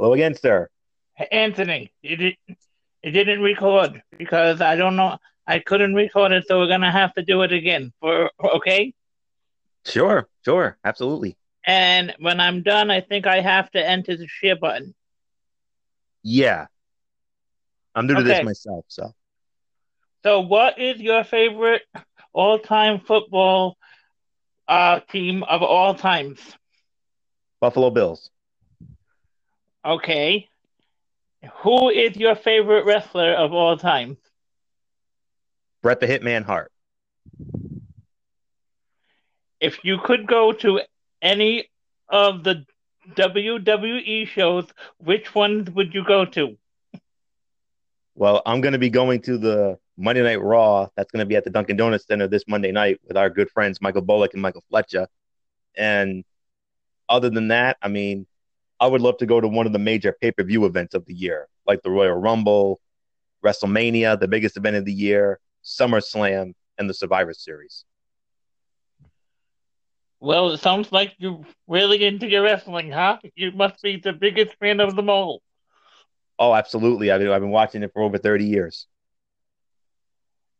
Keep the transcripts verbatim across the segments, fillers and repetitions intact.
Hello again, sir. Anthony, it, it didn't record because I don't know. I couldn't record it, so we're going to have to do it again. For okay? Sure, sure, absolutely. And when I'm done, I think I have to enter the share button. Yeah. I'm new okay. to this myself, so. So what is your favorite all-time football uh, team of all times? Buffalo Bills. Okay. Who is your favorite wrestler of all time? Bret the Hitman Hart. If you could go to any of the W W E shows, which ones would you go to? Well, I'm going to be going to the Monday Night Raw. That's going to be at the Dunkin' Donuts Center this Monday night with our good friends Michael Bullock and Michael Fletcher. And other than that, I mean, I would love to go to one of the major pay-per-view events of the year, like the Royal Rumble, WrestleMania, the biggest event of the year, SummerSlam, and the Survivor Series. Well, it sounds like you're really into your wrestling, huh? You must be the biggest fan of them all. Oh, absolutely. I've been watching it for over thirty years.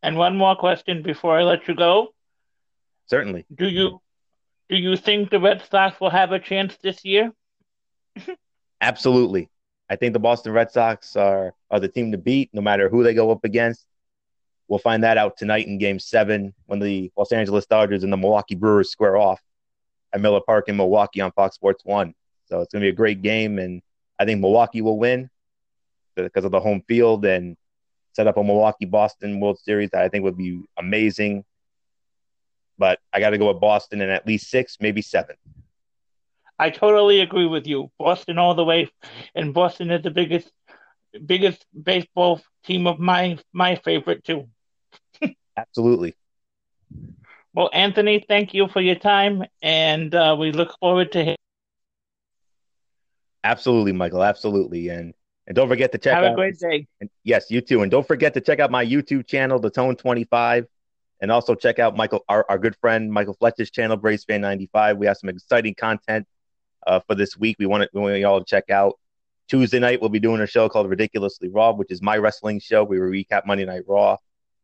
And one more question before I let you go. Certainly. Do you do you think the Red Sox will have a chance this year? Absolutely. I think the Boston Red Sox are, are the team to beat, no matter who they go up against. We'll find that out tonight in Game seven when the Los Angeles Dodgers and the Milwaukee Brewers square off at Miller Park in Milwaukee on Fox Sports one. So it's going to be a great game, and I think Milwaukee will win because of the home field and set up a Milwaukee-Boston World Series that I think would be amazing. But I got to go with Boston in at least six, maybe seven. I totally agree with you. Boston all the way, and Boston is the biggest, biggest baseball team of my my favorite too. Absolutely. Well, Anthony, thank you for your time, and uh, we look forward to. Him. Absolutely, Michael. Absolutely, and and don't forget to check. Have out, a great day. And, yes, you too, and don't forget to check out my YouTube channel, The Tone Twenty Five. And also check out Michael, our, our good friend Michael Fletcher's channel, BraceFan Ninety Five. We have some exciting content uh, for this week. We want to, we want you all to check out. Tuesday night we'll be doing a show called Ridiculously Raw, which is my wrestling show. We recap Monday Night Raw.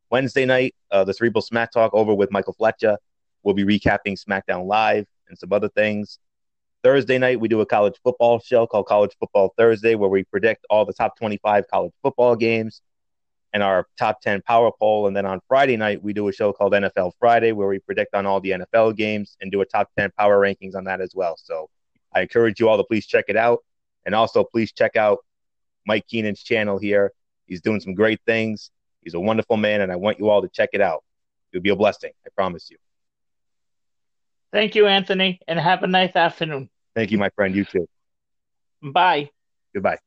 Wednesday night, uh, the Cerebral Smack Talk over with Michael Fletcher. We'll be recapping SmackDown Live and some other things. Thursday night we do a college football show called College Football Thursday, where we predict all the top twenty-five college football games. And our top ten power poll. And then on Friday night, we do a show called N F L Friday, where we predict on all the N F L games and do a top ten power rankings on that as well. So I encourage you all to please check it out. And also please check out Mike Keenan's channel here. He's doing some great things. He's a wonderful man, and I want you all to check it out. It'll be a blessing. I promise you. Thank you, Anthony, and have a nice afternoon. Thank you, my friend. You too. Bye. Goodbye.